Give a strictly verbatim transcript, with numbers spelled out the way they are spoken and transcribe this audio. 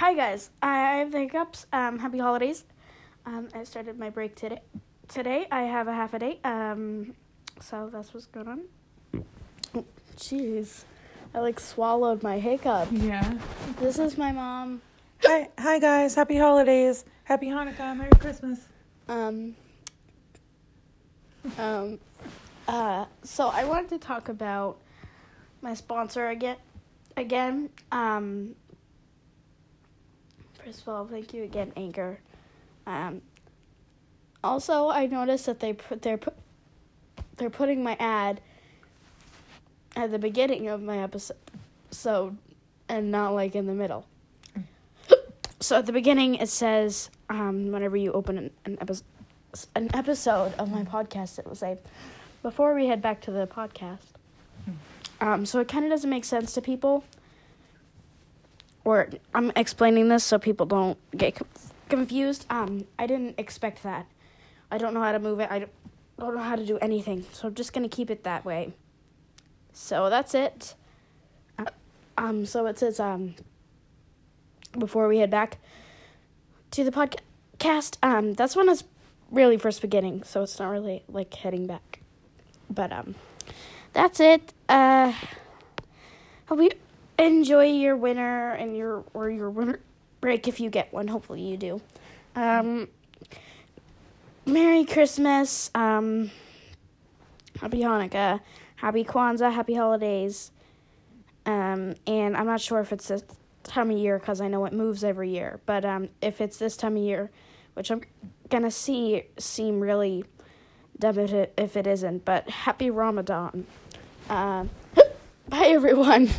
Hi guys, I have the hiccups. Um, happy holidays. Um, I started my break today. Today I have a half a day. Um, so that's what's going on. Oh, jeez, I like swallowed my hiccup. Yeah. This is my mom. Hi, hi guys. Happy holidays. Happy Hanukkah. Merry Christmas. Um. Um. Uh. So I wanted to talk about my sponsor again. Again. Um. First of all, thank you again, Anchor. Um, also, I noticed that they put they're put they're putting my ad at the beginning of my episode, so and not like in the middle. So at the beginning, it says um, whenever you open an, an episode an episode of my podcast, it will say before we head back to the podcast. Um, so it kind of doesn't make sense to people. Or I'm explaining this so people don't get com- confused. Um, I didn't expect that. I don't know how to move it. I don't know how to do anything. So I'm just going to keep it that way. So that's it. Uh, um, so it says, um, before we head back to the podcast, um, that's when it's really first beginning. So it's not really like heading back. But, um, that's it. Uh, hope you enjoy your winter and your or your winter break if you get one. Hopefully you do. Um, Merry Christmas. Um, Happy Hanukkah. Happy Kwanzaa. Happy holidays. Um, and I'm not sure if it's this time of year because I know it moves every year. But um, if it's this time of year, which I'm gonna see seem really dumb if it isn't. But happy Ramadan. Uh, bye everyone.